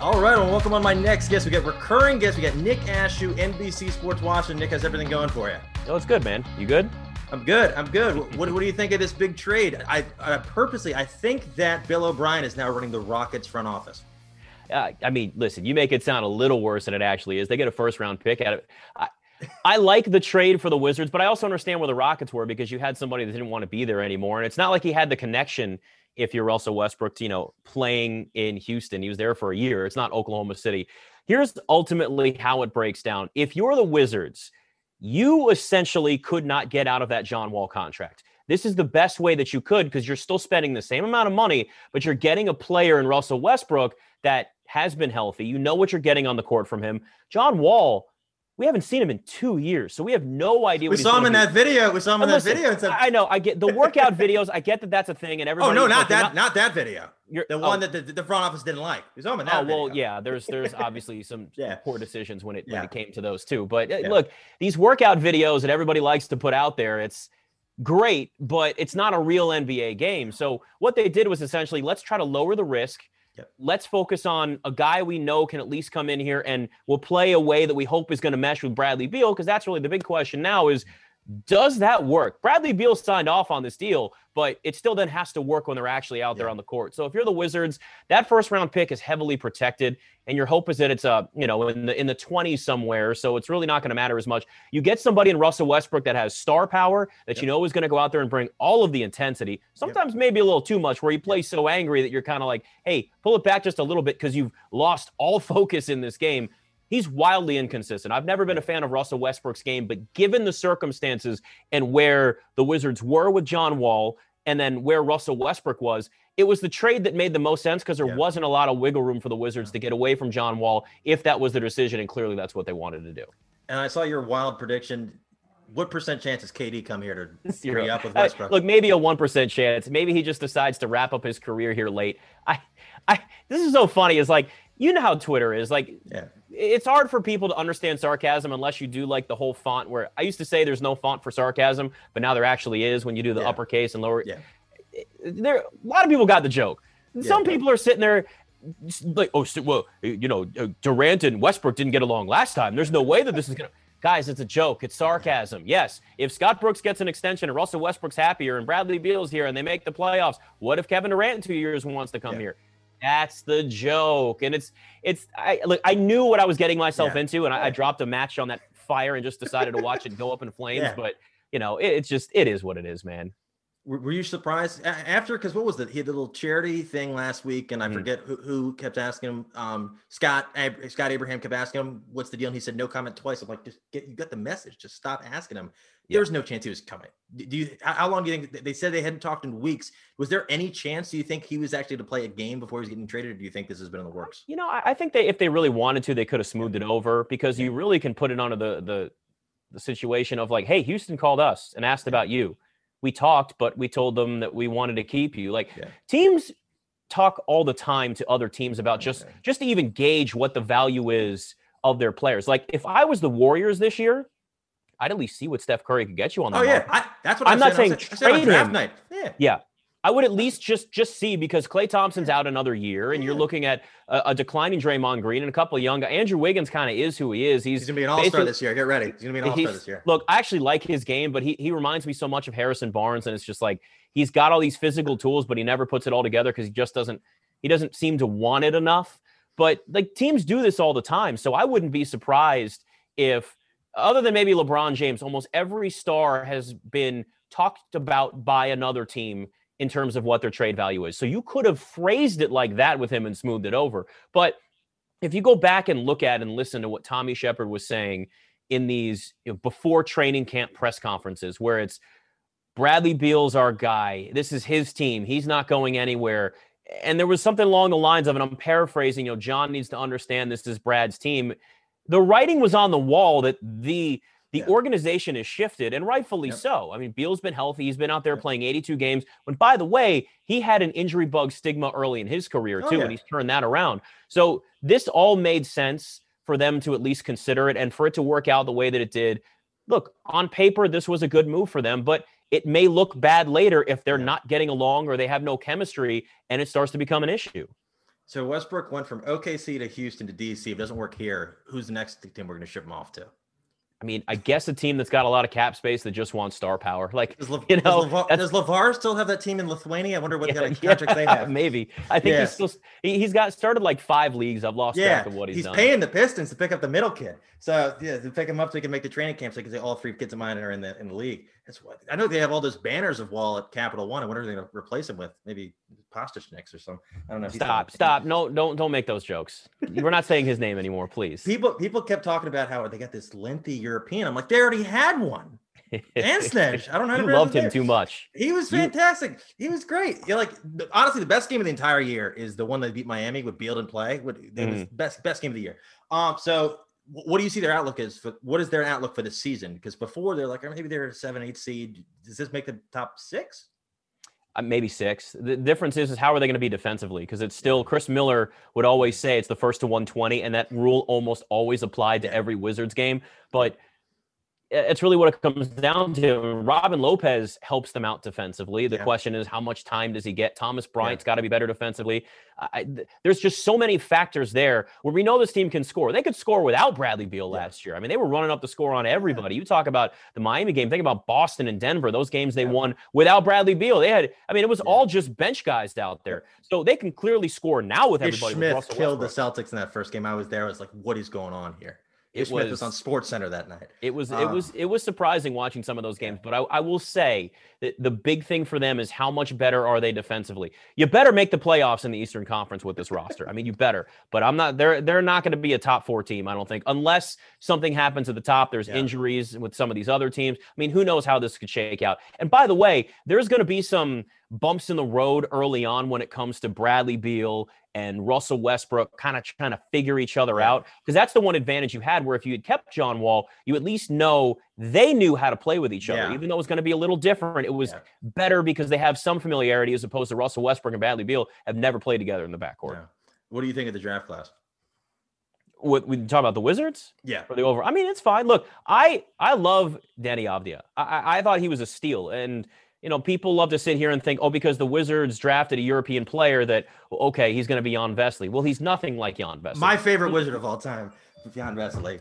All right, well, welcome on my next guest. We got recurring guest. We got Nick Ashe, NBC Sports Washington. Nick, how's everything going for you? Oh, it's good, man. You good? I'm good. What do you think of this big trade? I think that Bill O'Brien is now running the Rockets front office. I mean, listen, you make it sound a little worse than it actually is. They get a first-round pick out of it. I like the trade for the Wizards, but I also understand where the Rockets were because you had somebody that didn't want to be there anymore, and it's not like he had the connection. If you're Russell Westbrook, playing in Houston, he was there for a year. It's not Oklahoma City. Here's ultimately how it breaks down. If you're the Wizards, you essentially could not get out of that John Wall contract. This is the best way that you could because you're still spending the same amount of money, but you're getting a player in Russell Westbrook that has been healthy. You know what you're getting on the court from him. John Wall, we haven't seen him in 2 years, so we have no idea. We saw him in that video. I know. I get the workout videos. I get that that's a thing, and everybody. Oh no, not that video. The one that the front office didn't like. We saw him in that. Yeah. There's obviously some poor decisions when it came to those too. But look, these workout videos that everybody likes to put out there, it's great, but it's not a real NBA game. So what they did was essentially let's try to lower the risk. Yep. Let's focus on a guy we know can at least come in here and will play a way that we hope is going to mesh with Bradley Beal, because that's really the big question now is, does that work? Bradley Beal signed off on this deal, but it still then has to work when they're actually out there on the court. So if you're the Wizards, that first-round pick is heavily protected, and your hope is that it's in the 20s somewhere, so it's really not going to matter as much. You get somebody in Russell Westbrook that has star power that you know is going to go out there and bring all of the intensity, sometimes maybe a little too much, where you play so angry that you're kind of like, hey, pull it back just a little bit because you've lost all focus in this game. He's wildly inconsistent. I've never been a fan of Russell Westbrook's game, but given the circumstances and where the Wizards were with John Wall and then where Russell Westbrook was, it was the trade that made the most sense because there wasn't a lot of wiggle room for the Wizards to get away from John Wall if that was the decision, and clearly that's what they wanted to do. And I saw your wild prediction. What percent chance is KD come here to free up with Westbrook? Look, maybe a 1% chance. Maybe he just decides to wrap up his career here late. This is so funny. It's like, you know how Twitter is. It's hard for people to understand sarcasm unless you do like the whole font where I used to say there's no font for sarcasm, but now there actually is when you do the uppercase and lower. Yeah. A lot of people got the joke. Some people are sitting there like, oh, well, Durant and Westbrook didn't get along last time. There's no way that this is going to. Guys, it's a joke. It's sarcasm. Yes, if Scott Brooks gets an extension and Russell Westbrook's happier and Bradley Beal's here and they make the playoffs, what if Kevin Durant in 2 years wants to come here? That's the joke. And I knew what I was getting myself into, and I dropped a match on that fire and just decided to watch it go up in flames. Yeah. But, it is what it is, man. Were you surprised after? Because what was that? He had a little charity thing last week, and I forget who kept asking him. Scott Abraham kept asking him, "What's the deal?" And he said, "No comment" twice. I'm like, you got the message. Just stop asking him. Yeah. There's no chance he was coming. How long do you think? They said they hadn't talked in weeks. Was there any chance? Do you think he was actually to play a game before he was getting traded, or do you think this has been in the works? I think if they really wanted to, they could have smoothed it over, because you really can put it onto the situation of like, hey, Houston called us and asked about you. We talked, but we told them that we wanted to keep you. Teams talk all the time to other teams about just to even gauge what the value is of their players. Like, if I was the Warriors this year, I'd at least see what Steph Curry could get you on the market. That's what I'm not saying. Trade him. Yeah. I would at least just see, because Klay Thompson's out another year, and you're looking at a declining Draymond Green and a couple of young guys. Andrew Wiggins kind of is who he is. He's going to be an all-star this year. Get ready. He's going to be an all-star this year. Look, I actually like his game, but he reminds me so much of Harrison Barnes, and it's just like he's got all these physical tools, but he never puts it all together because he doesn't seem to want it enough. But teams do this all the time, so I wouldn't be surprised if, other than maybe LeBron James, almost every star has been talked about by another team in terms of what their trade value is. So you could have phrased it like that with him and smoothed it over. But if you go back and look at and listen to what Tommy Sheppard was saying in these before training camp press conferences, where it's Bradley Beal's our guy, this is his team, he's not going anywhere. And there was something along the lines of, and I'm paraphrasing, John needs to understand this is Brad's team. The writing was on the wall that the organization has shifted, and rightfully so. I mean, Beal's been healthy. He's been out there playing 82 games. When, by the way, he had an injury bug stigma early in his career, too, and he's turned that around. So this all made sense for them to at least consider it and for it to work out the way that it did. Look, on paper, this was a good move for them, but it may look bad later if they're not getting along or they have no chemistry and it starts to become an issue. So Westbrook went from OKC to Houston to DC. If it doesn't work here, who's the next team we're going to ship him off to? I mean, I guess a team that's got a lot of cap space that just wants star power. Like, does LaVar still have that team in Lithuania? I wonder what kind of contract they have. Maybe. I think he's got started like 5 leagues. I've lost track of what he's done. He's paying the Pistons to pick up the middle kid. So to pick him up so he can make the training camp. So because all 3 kids of mine are in the league. That's what I know. They have all those banners of Wall at Capital One. I wonder if they're going to replace him with maybe Postashniks or something. I don't know. Stop. No, don't make those jokes. We're not saying his name anymore, please. People kept talking about how they got this lengthy European. I'm like, they already had one. And Snedge. I don't know. You loved him too much. He was fantastic. He was great. You're like, honestly, the best game of the entire year is the one that beat Miami with Beal and play. It was best game of the year. So what do you see their outlook is for? What is their outlook for this season? Because before they're like, maybe they're a 7-8 seed. Does this make the top 6? Maybe 6. The difference is how are they going to be defensively? Because it's still, Chris Miller would always say it's the first to 120, and that rule almost always applied to every Wizards game. But it's really what it comes down to. Robin Lopez helps them out defensively. The question is, how much time does he get? Thomas Bryant's got to be better defensively. There's just so many factors there where we know this team can score. They could score without Bradley Beal last year. I mean, they were running up the score on everybody. You talk about the Miami game. Think about Boston and Denver. Those games they won without Bradley Beal. They had, I mean, it was all just bench guys out there. So they can clearly score now with everybody. Smith killed the Celtics in that first game. I was there. I was like, what is going on here? Smith was on SportsCenter that night. It was surprising watching some of those games, but I will say that the big thing for them is how much better are they defensively. You better make the playoffs in the Eastern Conference with this roster. I mean, you better. But I'm not. They're not going to be a top 4 team, I don't think, unless something happens at the top. There's injuries with some of these other teams. I mean, who knows how this could shake out? And by the way, there's going to be some bumps in the road early on when it comes to Bradley Beal and Russell Westbrook kind of trying to figure each other out, because that's the one advantage you had, where if you had kept John Wall, you at least know they knew how to play with each other, even though it was going to be a little different. It was better because they have some familiarity, as opposed to Russell Westbrook and Bradley Beal have never played together in the backcourt. Yeah. What do you think of the draft class? What we talk about, the Wizards? Yeah. Or the over? I mean, it's fine. Look, I love Deni Avdija. I thought he was a steal, and you know, people love to sit here and think, oh, because the Wizards drafted a European player that, okay, he's going to be Jan Vesely. Well, he's nothing like Jan Vesely. My favorite Wizard of all time, Jan Vesely.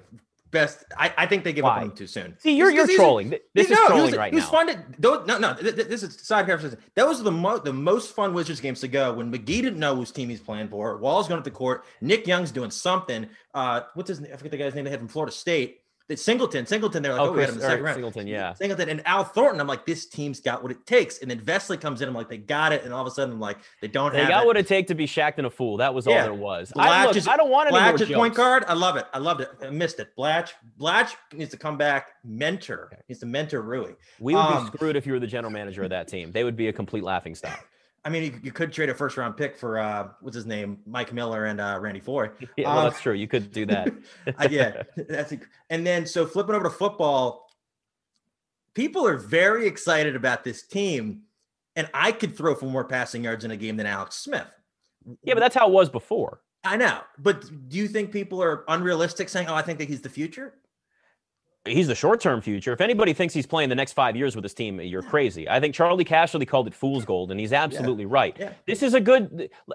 Best. I think they give up on him too soon. See, you're trolling. This is trolling right now. This is side conversation. That was the most fun Wizards games to go, when McGee didn't know whose team he's playing for. Wall's going up the court. Nick Young's doing something. What's his name? I forget the guy's name they had from Florida State. Singleton, they're like, we had him in the second round. Singleton and Al Thornton. I'm like, this team's got what it takes. And then Vesely comes in. I'm like, they got it. And all of a sudden, I'm like, they got it. What it takes to be shacked and a fool. That was all there was. I don't want any more jokes. Blatch is point guard. I love it. I loved it. I missed it. Blatch needs to come back. Mentor. Okay. He's the mentor, Rui. We would be screwed if you were the general manager of that team. They would be a complete laughingstock. I mean, you could trade a first-round pick for Mike Miller and Randy Foye. Yeah, well, that's true. You could do that. And then, so flipping over to football, people are very excited about this team, and I could throw for more passing yards in a game than Alex Smith. Yeah, but that's how it was before. I know, but do you think people are unrealistic saying, "Oh, I think that he's the future"? He's the short-term future. If anybody thinks he's playing the next 5 years with his team, you're crazy. I think Charlie Casserly called it fool's gold, and he's absolutely right. Yeah. This is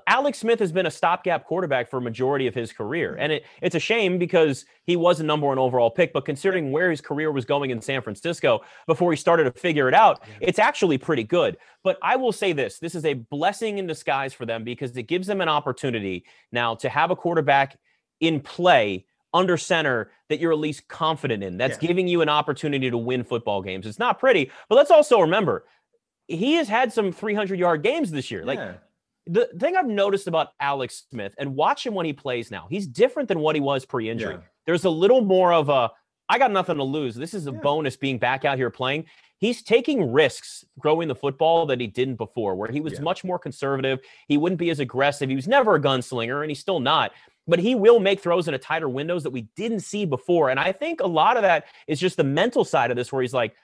Alex Smith has been a stopgap quarterback for a majority of his career, and it's a shame because he was a number 1 overall pick, but considering where his career was going in San Francisco before he started to figure it out, it's actually pretty good. But I will say this is a blessing in disguise for them, because it gives them an opportunity now to have a quarterback in play under center that you're at least confident in. That's giving you an opportunity to win football games. It's not pretty, but let's also remember, he has had some 300-yard games this year. Like, the thing I've noticed about Alex Smith, and watch him when he plays now, he's different than what he was pre-injury. There's a little more of a, I got nothing to lose. This is a bonus being back out here playing. He's taking risks throwing the football that he didn't before, where he was much more conservative. He wouldn't be as aggressive. He was never a gunslinger, and he's still not. But he will make throws in a tighter windows that we didn't see before. And I think a lot of that is just the mental side of this, where he's like,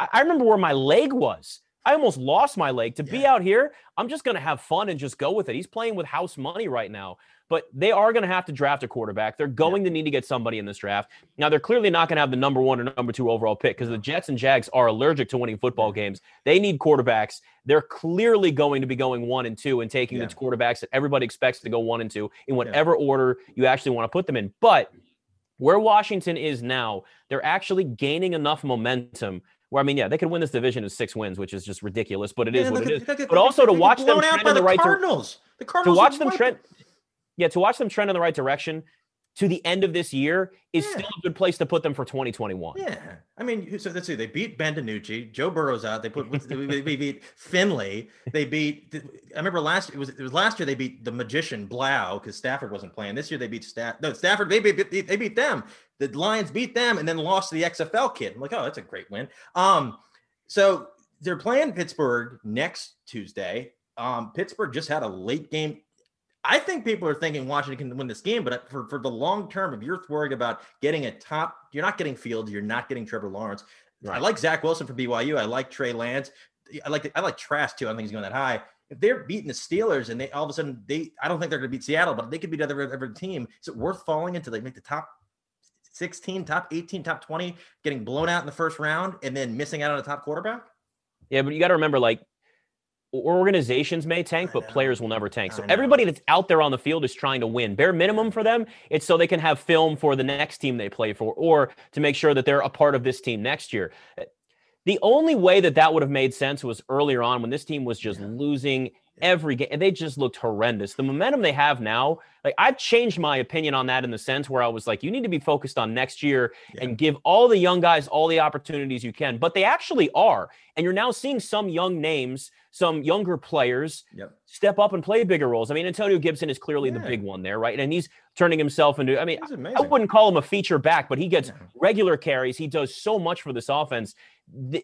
I remember where my leg was I almost lost my leg. To be out here, I'm just going to have fun and just go with it. He's playing with house money right now. But they are going to have to draft a quarterback. They're going to need to get somebody in this draft. Now, they're clearly not going to have the number one or number two overall pick because the Jets and Jags are allergic to winning football games. They need quarterbacks. They're clearly going to be going 1 and 2 and taking the quarterbacks that everybody expects to go 1 and 2 in whatever order you actually want to put them in. But where Washington is now, they're actually gaining enough momentum where, I mean, yeah, they could win this division with 6 wins, which is just ridiculous, but it is what it is. But also to watch them trend in the right direction. The Cardinals. To watch them trend... Yeah, to watch them trend in the right direction to the end of this year is still a good place to put them for 2021. Yeah. I mean, so let's see. They beat Ben DiNucci. Joe Burrow's out. They put they beat Finley. They beat – I remember it was last year they beat the magician Blau because Stafford wasn't playing. This year they beat Stafford. They beat them. The Lions beat them and then lost to the XFL kid. I'm like, oh, that's a great win. So they're playing Pittsburgh next Tuesday. Pittsburgh just had a late game – I think people are thinking Washington can win this game, but for the long term, if you're worried about getting a top, you're not getting Fields, you're not getting Trevor Lawrence. Right. I like Zach Wilson from BYU. I like Trey Lance. I like Trask too. I don't think he's going that high. If they're beating the Steelers and they all of a sudden I don't think they're going to beat Seattle, but they could beat every team. Is it worth falling into? They make the top 16, top 18, top 20, getting blown out in the first round, and then missing out on a top quarterback. Yeah, but you got to remember, like, organizations may tank, but players will never tank. So everybody that's out there on the field is trying to win. Bare minimum for them, it's so they can have film for the next team they play for, or to make sure that they're a part of this team next year. The only way that would have made sense was earlier on when this team was just losing every game, and they just looked horrendous. The momentum they have now, like, I've changed my opinion on that in the sense where I was like, you need to be focused on next year and give all the young guys all the opportunities you can. But they actually are. And you're now seeing some young names, some younger players step up and play bigger roles. I mean, Antonio Gibson is clearly the big one there, right? And he's turning himself into, I mean, I wouldn't call him a feature back, but he gets regular carries. He does so much for this offense.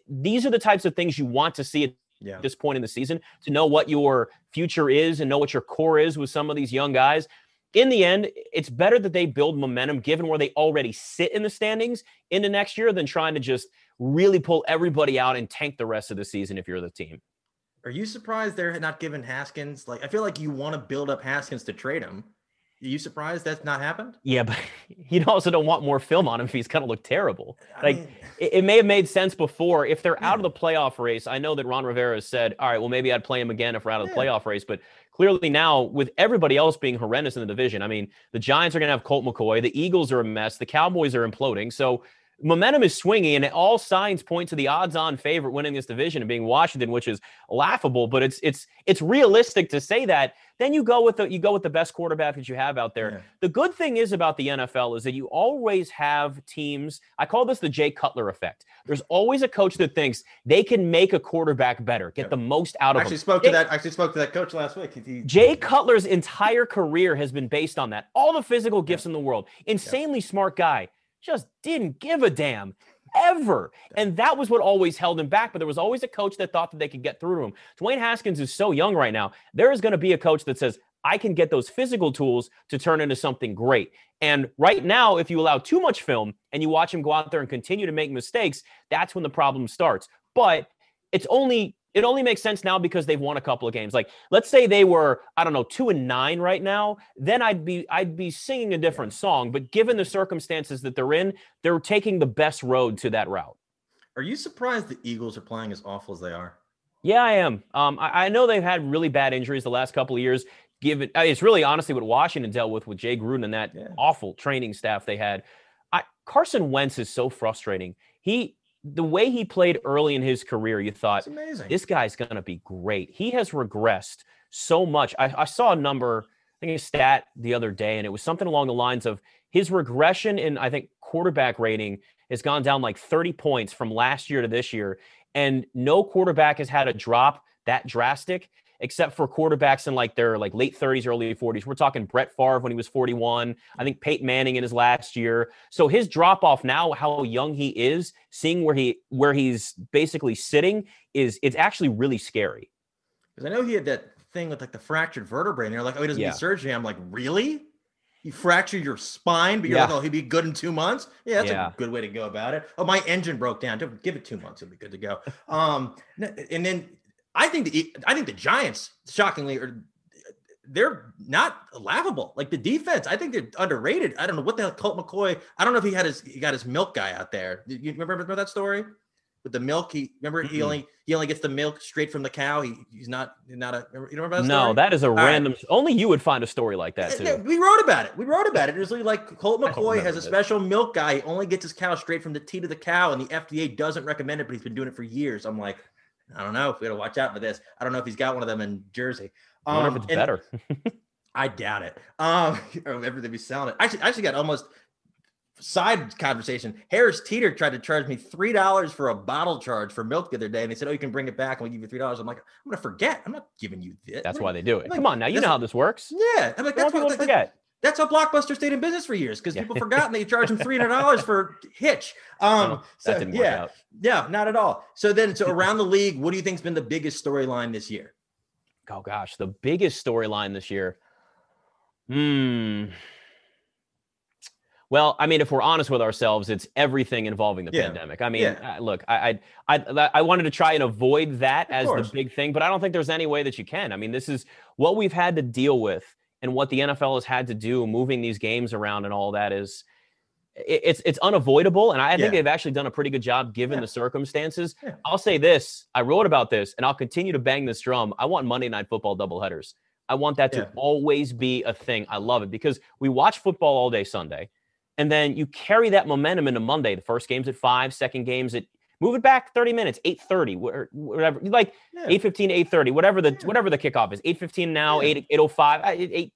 These are the types of things you want to see at this point in the season, to know what your future is and know what your core is with some of these young guys. In the end, it's better that they build momentum given where they already sit in the standings into next year than trying to just really pull everybody out and tank the rest of the season if you're the team. Are you surprised they're not giving Haskins? Like, I feel like you want to build up Haskins to trade him. Are you surprised that's not happened? Yeah, but you also don't want more film on him if he's going to look terrible. It may have made sense before. If they're out of the playoff race, I know that Ron Rivera has said, all right, well, maybe I'd play him again if we're out of the playoff race. But clearly now, with everybody else being horrendous in the division, I mean, the Giants are going to have Colt McCoy. The Eagles are a mess. The Cowboys are imploding. So momentum is swinging, and all signs point to the odds-on favorite winning this division and being Washington, which is laughable, but it's realistic to say that. Then you go with the best quarterback that you have out there. Yeah. The good thing is about the NFL is that you always have teams. I call this the Jay Cutler effect. There's always a coach that thinks they can make a quarterback better, get the most out of him. Actually spoke to that coach last week. Jay Cutler's entire career has been based on that. All the physical gifts in the world. Insanely smart guy. Just didn't give a damn ever. And that was what always held him back. But there was always a coach that thought that they could get through to him. Dwayne Haskins is so young right now. There is going to be a coach that says, I can get those physical tools to turn into something great. And right now, if you allow too much film and you watch him go out there and continue to make mistakes, that's when the problem starts. But it only makes sense now because they've won a couple of games. Like, let's say they were, I don't know, 2-9 right now. Then I'd be singing a different song. But given the circumstances that they're in, they're taking the best road to that route. Are you surprised the Eagles are playing as awful as they are? Yeah, I am. I know they've had really bad injuries the last couple of years. It's really honestly what Washington dealt with Jay Gruden and that awful training staff they had. Carson Wentz is so frustrating. The way he played early in his career, you thought, this guy's going to be great. He has regressed so much. I saw a number, I think a stat the other day, and it was something along the lines of his regression in, I think, quarterback rating has gone down like 30 points from last year to this year. And no quarterback has had a drop that drastic, except for quarterbacks in like their like late 30s, early 40s. We're talking Brett Favre when he was 41. I think Peyton Manning in his last year. So his drop off now, how young he is, seeing where he's basically sitting, it's actually really scary. Because I know he had that thing with like the fractured vertebrae, and they're like, oh, he doesn't need surgery. I'm like, really? You fractured your spine, but you're like, oh, he'd be good in 2 months. Yeah, that's a good way to go about it. Oh, my engine broke down. Don't give it 2 months; it'll be good to go. And then I think the Giants, shockingly, they're not laughable. Like the defense, I think they're underrated. I don't know what the hell Colt McCoy. I don't know if he got his milk guy out there. You remember that story with the milk? He only gets the milk straight from the cow. He's not you don't remember that story? No, that is a random. Right. Only you would find a story like that too. We wrote about it. It was like Colt McCoy has a special milk guy. He only gets his cow straight from the teat of the cow, and the FDA doesn't recommend it, but he's been doing it for years. I'm like, I don't know if we got to watch out for this. I don't know if he's got one of them in Jersey. I wonder if it's better. I doubt it. Everything be selling it. I actually got almost side conversation. Harris Teeter tried to charge me $3 for a bottle charge for milk the other day, and they said, "Oh, you can bring it back, and we'll give you $3." I'm like, I'm gonna forget. I'm not giving you this. That's why they do it. Like, come on, now you know how this works. Yeah, I'm like, that's why people forget. That's how Blockbuster stayed in business for years because people forgot and they charged them $300 for Hitch. That didn't work out. Yeah, not at all. So around the league, what do you think's been the biggest storyline this year? Oh gosh, the biggest storyline this year. Well, I mean, if we're honest with ourselves, it's everything involving the pandemic. I mean, look, I wanted to try and avoid that as the big thing, but I don't think there's any way that you can. I mean, this is what we've had to deal with, and what the NFL has had to do, moving these games around and all that is. It's unavoidable, and I think they've actually done a pretty good job given the circumstances. Yeah. I'll say this. I wrote about this, and I'll continue to bang this drum. I want Monday Night Football doubleheaders. I want that to always be a thing. I love it because we watch football all day Sunday, and then you carry that momentum into Monday. The first game's at 5, second game's at – move it back 30 minutes, 8:30, whatever. Like 8:15, 8:30, whatever the kickoff is. 8:15 now, 8:05, 8.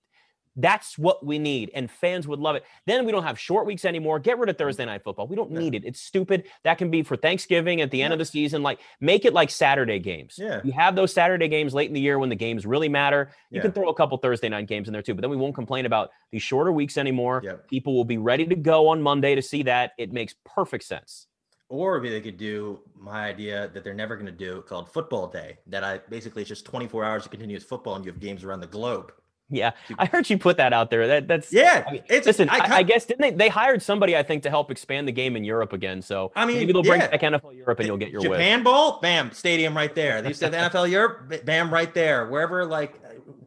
That's what we need, and fans would love it. Then we don't have short weeks anymore. Get rid of Thursday Night Football. We don't need it. It's stupid. That can be for Thanksgiving at the end of the season. Like, make it like Saturday games. Yeah. You have those Saturday games late in the year when the games really matter. You can throw a couple Thursday night games in there too, but then we won't complain about these shorter weeks anymore. Yeah. People will be ready to go on Monday to see that. It makes perfect sense. Or maybe they could do my idea that they're never going to do called Football Day. It's just 24 hours of continuous football, and you have games around the globe. Yeah, I heard you put that out there. That's I mean, listen, I guess didn't they hired somebody, I think, to help expand the game in Europe again. So I mean, maybe they'll bring back NFL Europe and you'll get your Japan wish. Japan Bowl, bam, stadium right there. They used to have NFL Europe, bam, right there. Wherever, like,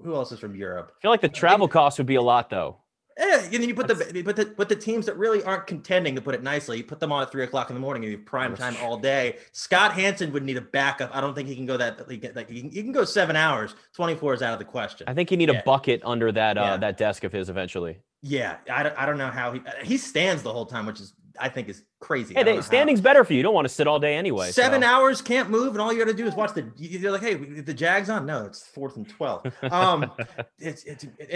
who else is from Europe? I feel like the travel costs would be a lot, though. Yeah, and then you put the teams that really aren't contending, to put it nicely, you put them on at 3:00 in the morning and you have prime time all day. Scott Hansen would need a backup. I don't think he can go that. Like he can go 7 hours. 24 is out of the question. I think he need a bucket under that that desk of his eventually. Yeah, I don't know how he stands the whole time, which is I think is crazy. Hey, standing's better for you. You don't want to sit all day anyway. 7 hours, can't move, and all you got to do is watch the. You're like, hey, the Jags on? No, it's 4th and 12. And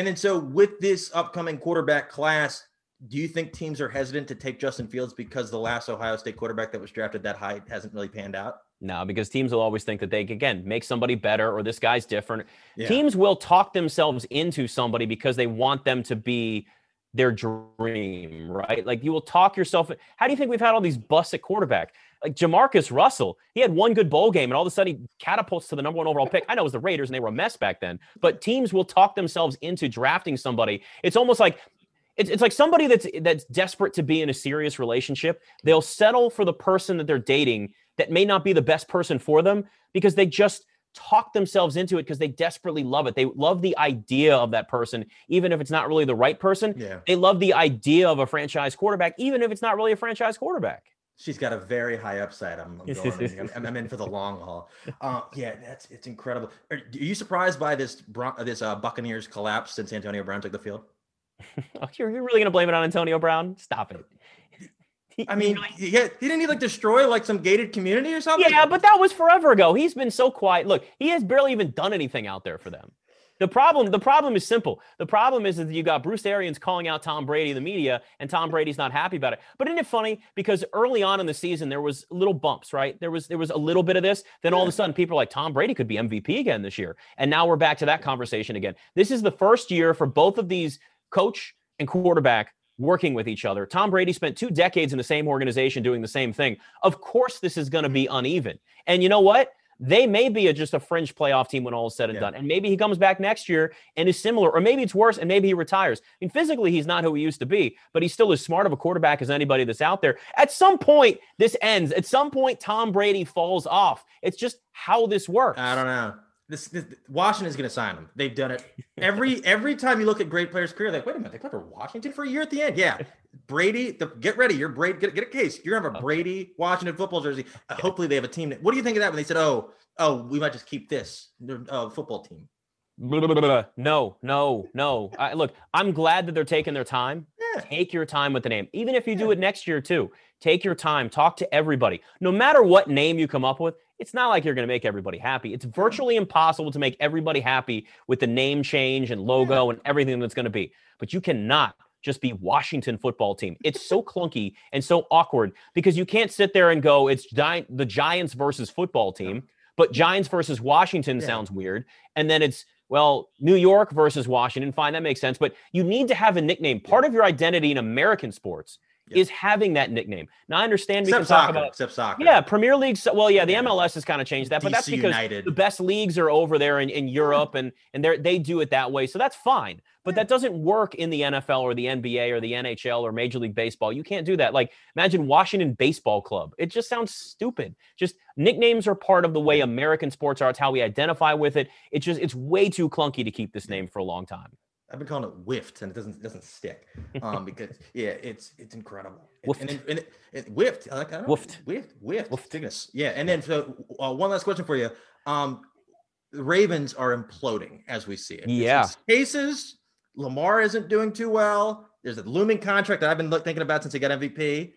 then so with this upcoming quarterback class, do you think teams are hesitant to take Justin Fields because the last Ohio State quarterback that was drafted that high hasn't really panned out? No, because teams will always think that they can, again, make somebody better or this guy's different. Yeah. Teams will talk themselves into somebody because they want them to be their dream, right? Like you will talk yourself. How do you think we've had all these busts at quarterback? Like Jamarcus Russell, he had one good bowl game and all of a sudden he catapults to the number 1 overall pick. I know it was the Raiders and they were a mess back then, but teams will talk themselves into drafting somebody. It's almost like it's like somebody that's desperate to be in a serious relationship. They'll settle for the person that they're dating that may not be the best person for them because they just talk themselves into it because they desperately love it. They love the idea of that person, even if it's not really the right person. Yeah. They love the idea of a franchise quarterback, even if it's not really a franchise quarterback. She's got a very high upside. I'm in for the long haul. It's incredible. Are you surprised by this Buccaneers collapse since Antonio Brown took the field? Oh, you're really gonna blame it on Antonio Brown? Stop it. I mean, didn't he destroy some gated community or something? Yeah, but that was forever ago. He's been so quiet. Look, he has barely even done anything out there for them. The problem is simple. The problem is that you got Bruce Arians calling out Tom Brady in the media, and Tom Brady's not happy about it. But isn't it funny? Because early on in the season, there was little bumps, right? There was a little bit of this. Then all of a sudden, people are like, Tom Brady could be MVP again this year. And now we're back to that conversation again. This is the first year for both of these, coach and quarterback, working with each other. Tom Brady spent 2 decades in the same organization doing the same thing. Of course, this is going to be uneven. And you know what? they may be just a fringe playoff team when all is said and done. And maybe he comes back next year and is similar, or maybe it's worse and maybe he retires. I mean, physically, he's not who he used to be, but he's still as smart of a quarterback as anybody that's out there. At some point, this ends. At some point, Tom Brady falls off. It's just how this works. I don't know. This Washington's going to sign him. They've done it every time you look at great players' career. Like, wait a minute, they played for Washington for a year at the end. Yeah, Brady. Get ready, you're Brady. Get a case. You're gonna have a Brady Washington football jersey. Okay. Hopefully, they have a team. What do you think of that when they said, "Oh, we might just keep this football team"? No. Look, I'm glad that they're taking their time. Yeah. Take your time with the name, even if you do it next year too. Take your time. Talk to everybody. No matter what name you come up with, it's not like you're going to make everybody happy. It's virtually impossible to make everybody happy with the name change and logo and everything that's going to be. But you cannot just be Washington football team. It's so clunky and so awkward because you can't sit there and go, it's the Giants versus football team, but Giants versus Washington sounds weird. And then it's, well, New York versus Washington. Fine, that makes sense. But you need to have a nickname. Part of your identity in American sports is having that nickname. Now, I understand we can talk about soccer. Yeah, Premier League. Well, yeah, the MLS has kind of changed that, but that's because the best leagues are over there in Europe, and they do it that way. So that's fine. But that doesn't work in the NFL or the NBA or the NHL or Major League Baseball. You can't do that. Like, imagine Washington Baseball Club. It just sounds stupid. Just nicknames are part of the way American sports are. It's how we identify with it. It's way too clunky to keep this name for a long time. I've been calling it whiffed, and it doesn't stick because it's incredible. Woofed. And whiffed. Like, I don't know. Whiffed. Yeah. And then so one last question for you. The Ravens are imploding as we see it. Yeah. Cases. Lamar isn't doing too well. There's a looming contract that I've been thinking about since he got MVP,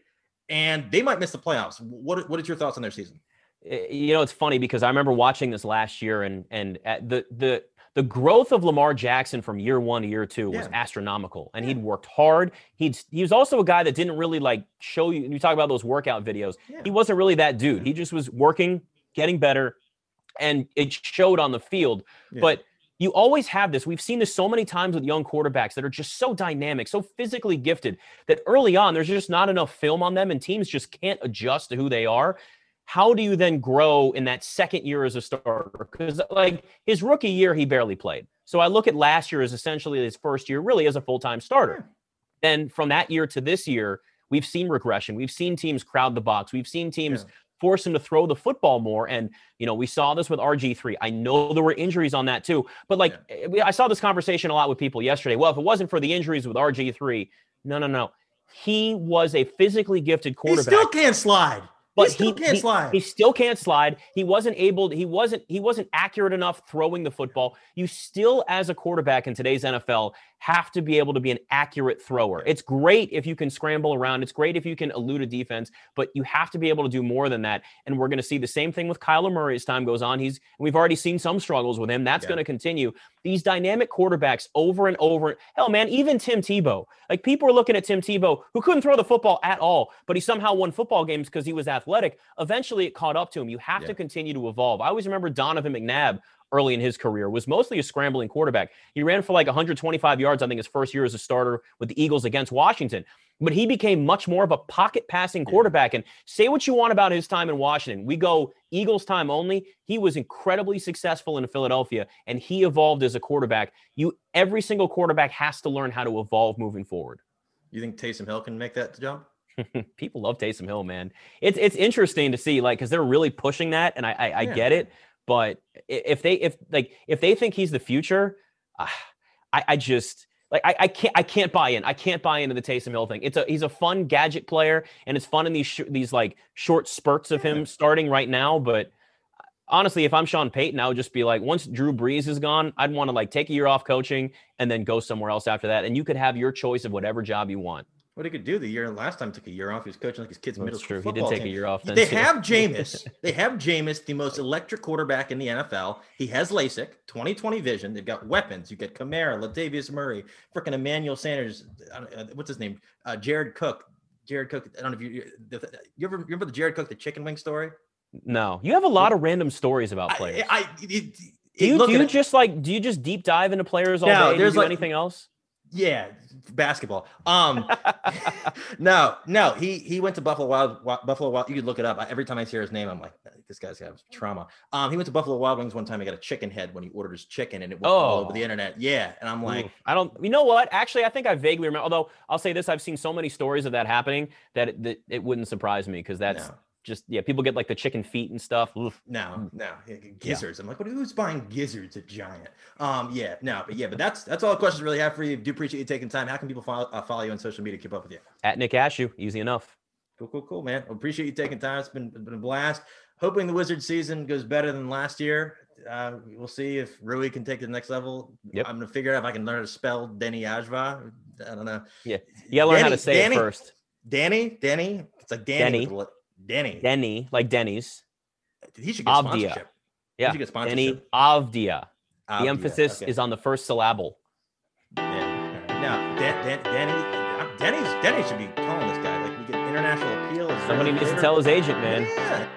and they might miss the playoffs. What are your thoughts on their season? You know, it's funny because I remember watching this last year, and at the growth of Lamar Jackson from year one to year two was astronomical, and he'd worked hard. He was also a guy that didn't really like show you. You talk about those workout videos. Yeah. He wasn't really that dude. He just was working, getting better, and it showed on the field. Yeah. But you always have this. We've seen this so many times with young quarterbacks that are just so dynamic, so physically gifted that early on there's just not enough film on them, and teams just can't adjust to who they are. How do you then grow in that second year as a starter? Because like his rookie year, he barely played. So I look at last year as essentially his first year really as a full-time starter. Then from that year to this year, we've seen regression. We've seen teams crowd the box. We've seen teams force him to throw the football more. And, you know, we saw this with RG3. I know there were injuries on that too, but like I saw this conversation a lot with people yesterday. Well, if it wasn't for the injuries with RG3, no. He was a physically gifted quarterback. He still can't slide. But he still can't slide. He wasn't accurate enough throwing the football. You still, as a quarterback in today's NFL, have to be able to be an accurate thrower. It's great if you can scramble around. It's great if you can elude a defense, but you have to be able to do more than that. And we're going to see the same thing with Kyler Murray as time goes on. We've already seen some struggles with him. That's going to continue. These dynamic quarterbacks over and over. Hell, man, even Tim Tebow. Like, people are looking at Tim Tebow, who couldn't throw the football at all, but he somehow won football games because he was athletic. Eventually it caught up to him. You have to continue to evolve. I always remember Donovan McNabb early in his career was mostly a scrambling quarterback. He ran for like 125 yards, I think, his first year as a starter with the Eagles against Washington. But he became much more of a pocket passing quarterback. And say what you want about his time in Washington. We go Eagles time only. He was incredibly successful in Philadelphia, and he evolved as a quarterback. Every single quarterback has to learn how to evolve moving forward. You think Taysom Hill can make that jump? People love Taysom Hill, man. It's interesting to see, like, because they're really pushing that, and I get it. But if they think he's the future, I can't buy in. I can't buy into the Taysom Hill thing. He's a fun gadget player, and it's fun in these like short spurts of him starting right now. But honestly, if I'm Sean Payton, I would just be like, once Drew Brees is gone, I'd want to like take a year off coaching and then go somewhere else after that. And you could have your choice of whatever job you want. What he could do the year last time took a year off. He was coaching like his kids' middle school football team. He did take a year off. They have Jameis. The most electric quarterback in the NFL. He has LASIK, 20/20 vision. They've got weapons. You get Kamara, Latavius Murray, freaking Emmanuel Sanders. What's his name? Jared Cook. Jared Cook. I don't know if you ever remember the Jared Cook, the chicken wing story? No, you have a lot of random stories about players. Do you just deep dive into players all day? There's anything else? Yeah, basketball. No. He went to Buffalo Wild. You could look it up. Every time I hear his name, I'm like, this guy's got trauma. He went to Buffalo Wild Wings one time. He got a chicken head when he ordered his chicken, and it went all over the internet. Yeah, and I'm like, you know what? Actually, I think I vaguely remember. Although I'll say this, I've seen so many stories of that happening that it wouldn't surprise me because that's. No. Just, yeah, people get like the chicken feet and stuff. Oof. No, gizzards. Yeah. I'm like, who's buying gizzards at Giant? But that's all the questions I really have for you. Do appreciate you taking time. How can people follow you on social media, keep up with you? At Nick Ashe, easy enough. Cool, man. Well, appreciate you taking time. It's been a blast. Hoping the Wizards season goes better than last year. We'll see if Rui can take it to the next level. Yep. I'm going to figure out if I can learn how to spell Deni Avdija. I don't know. Yeah, you got to learn how to say it first. Danny. It's like Danny. Deni, like Denny's. He should get sponsorship. Yeah. Deni Avdija. The emphasis is on the first syllable. Yeah. Now, Denny should be calling this guy. Like, we get international appeal. Somebody needs to tell his agent, man. Yeah.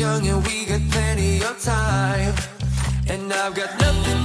Young and we got plenty of time, and I've got nothing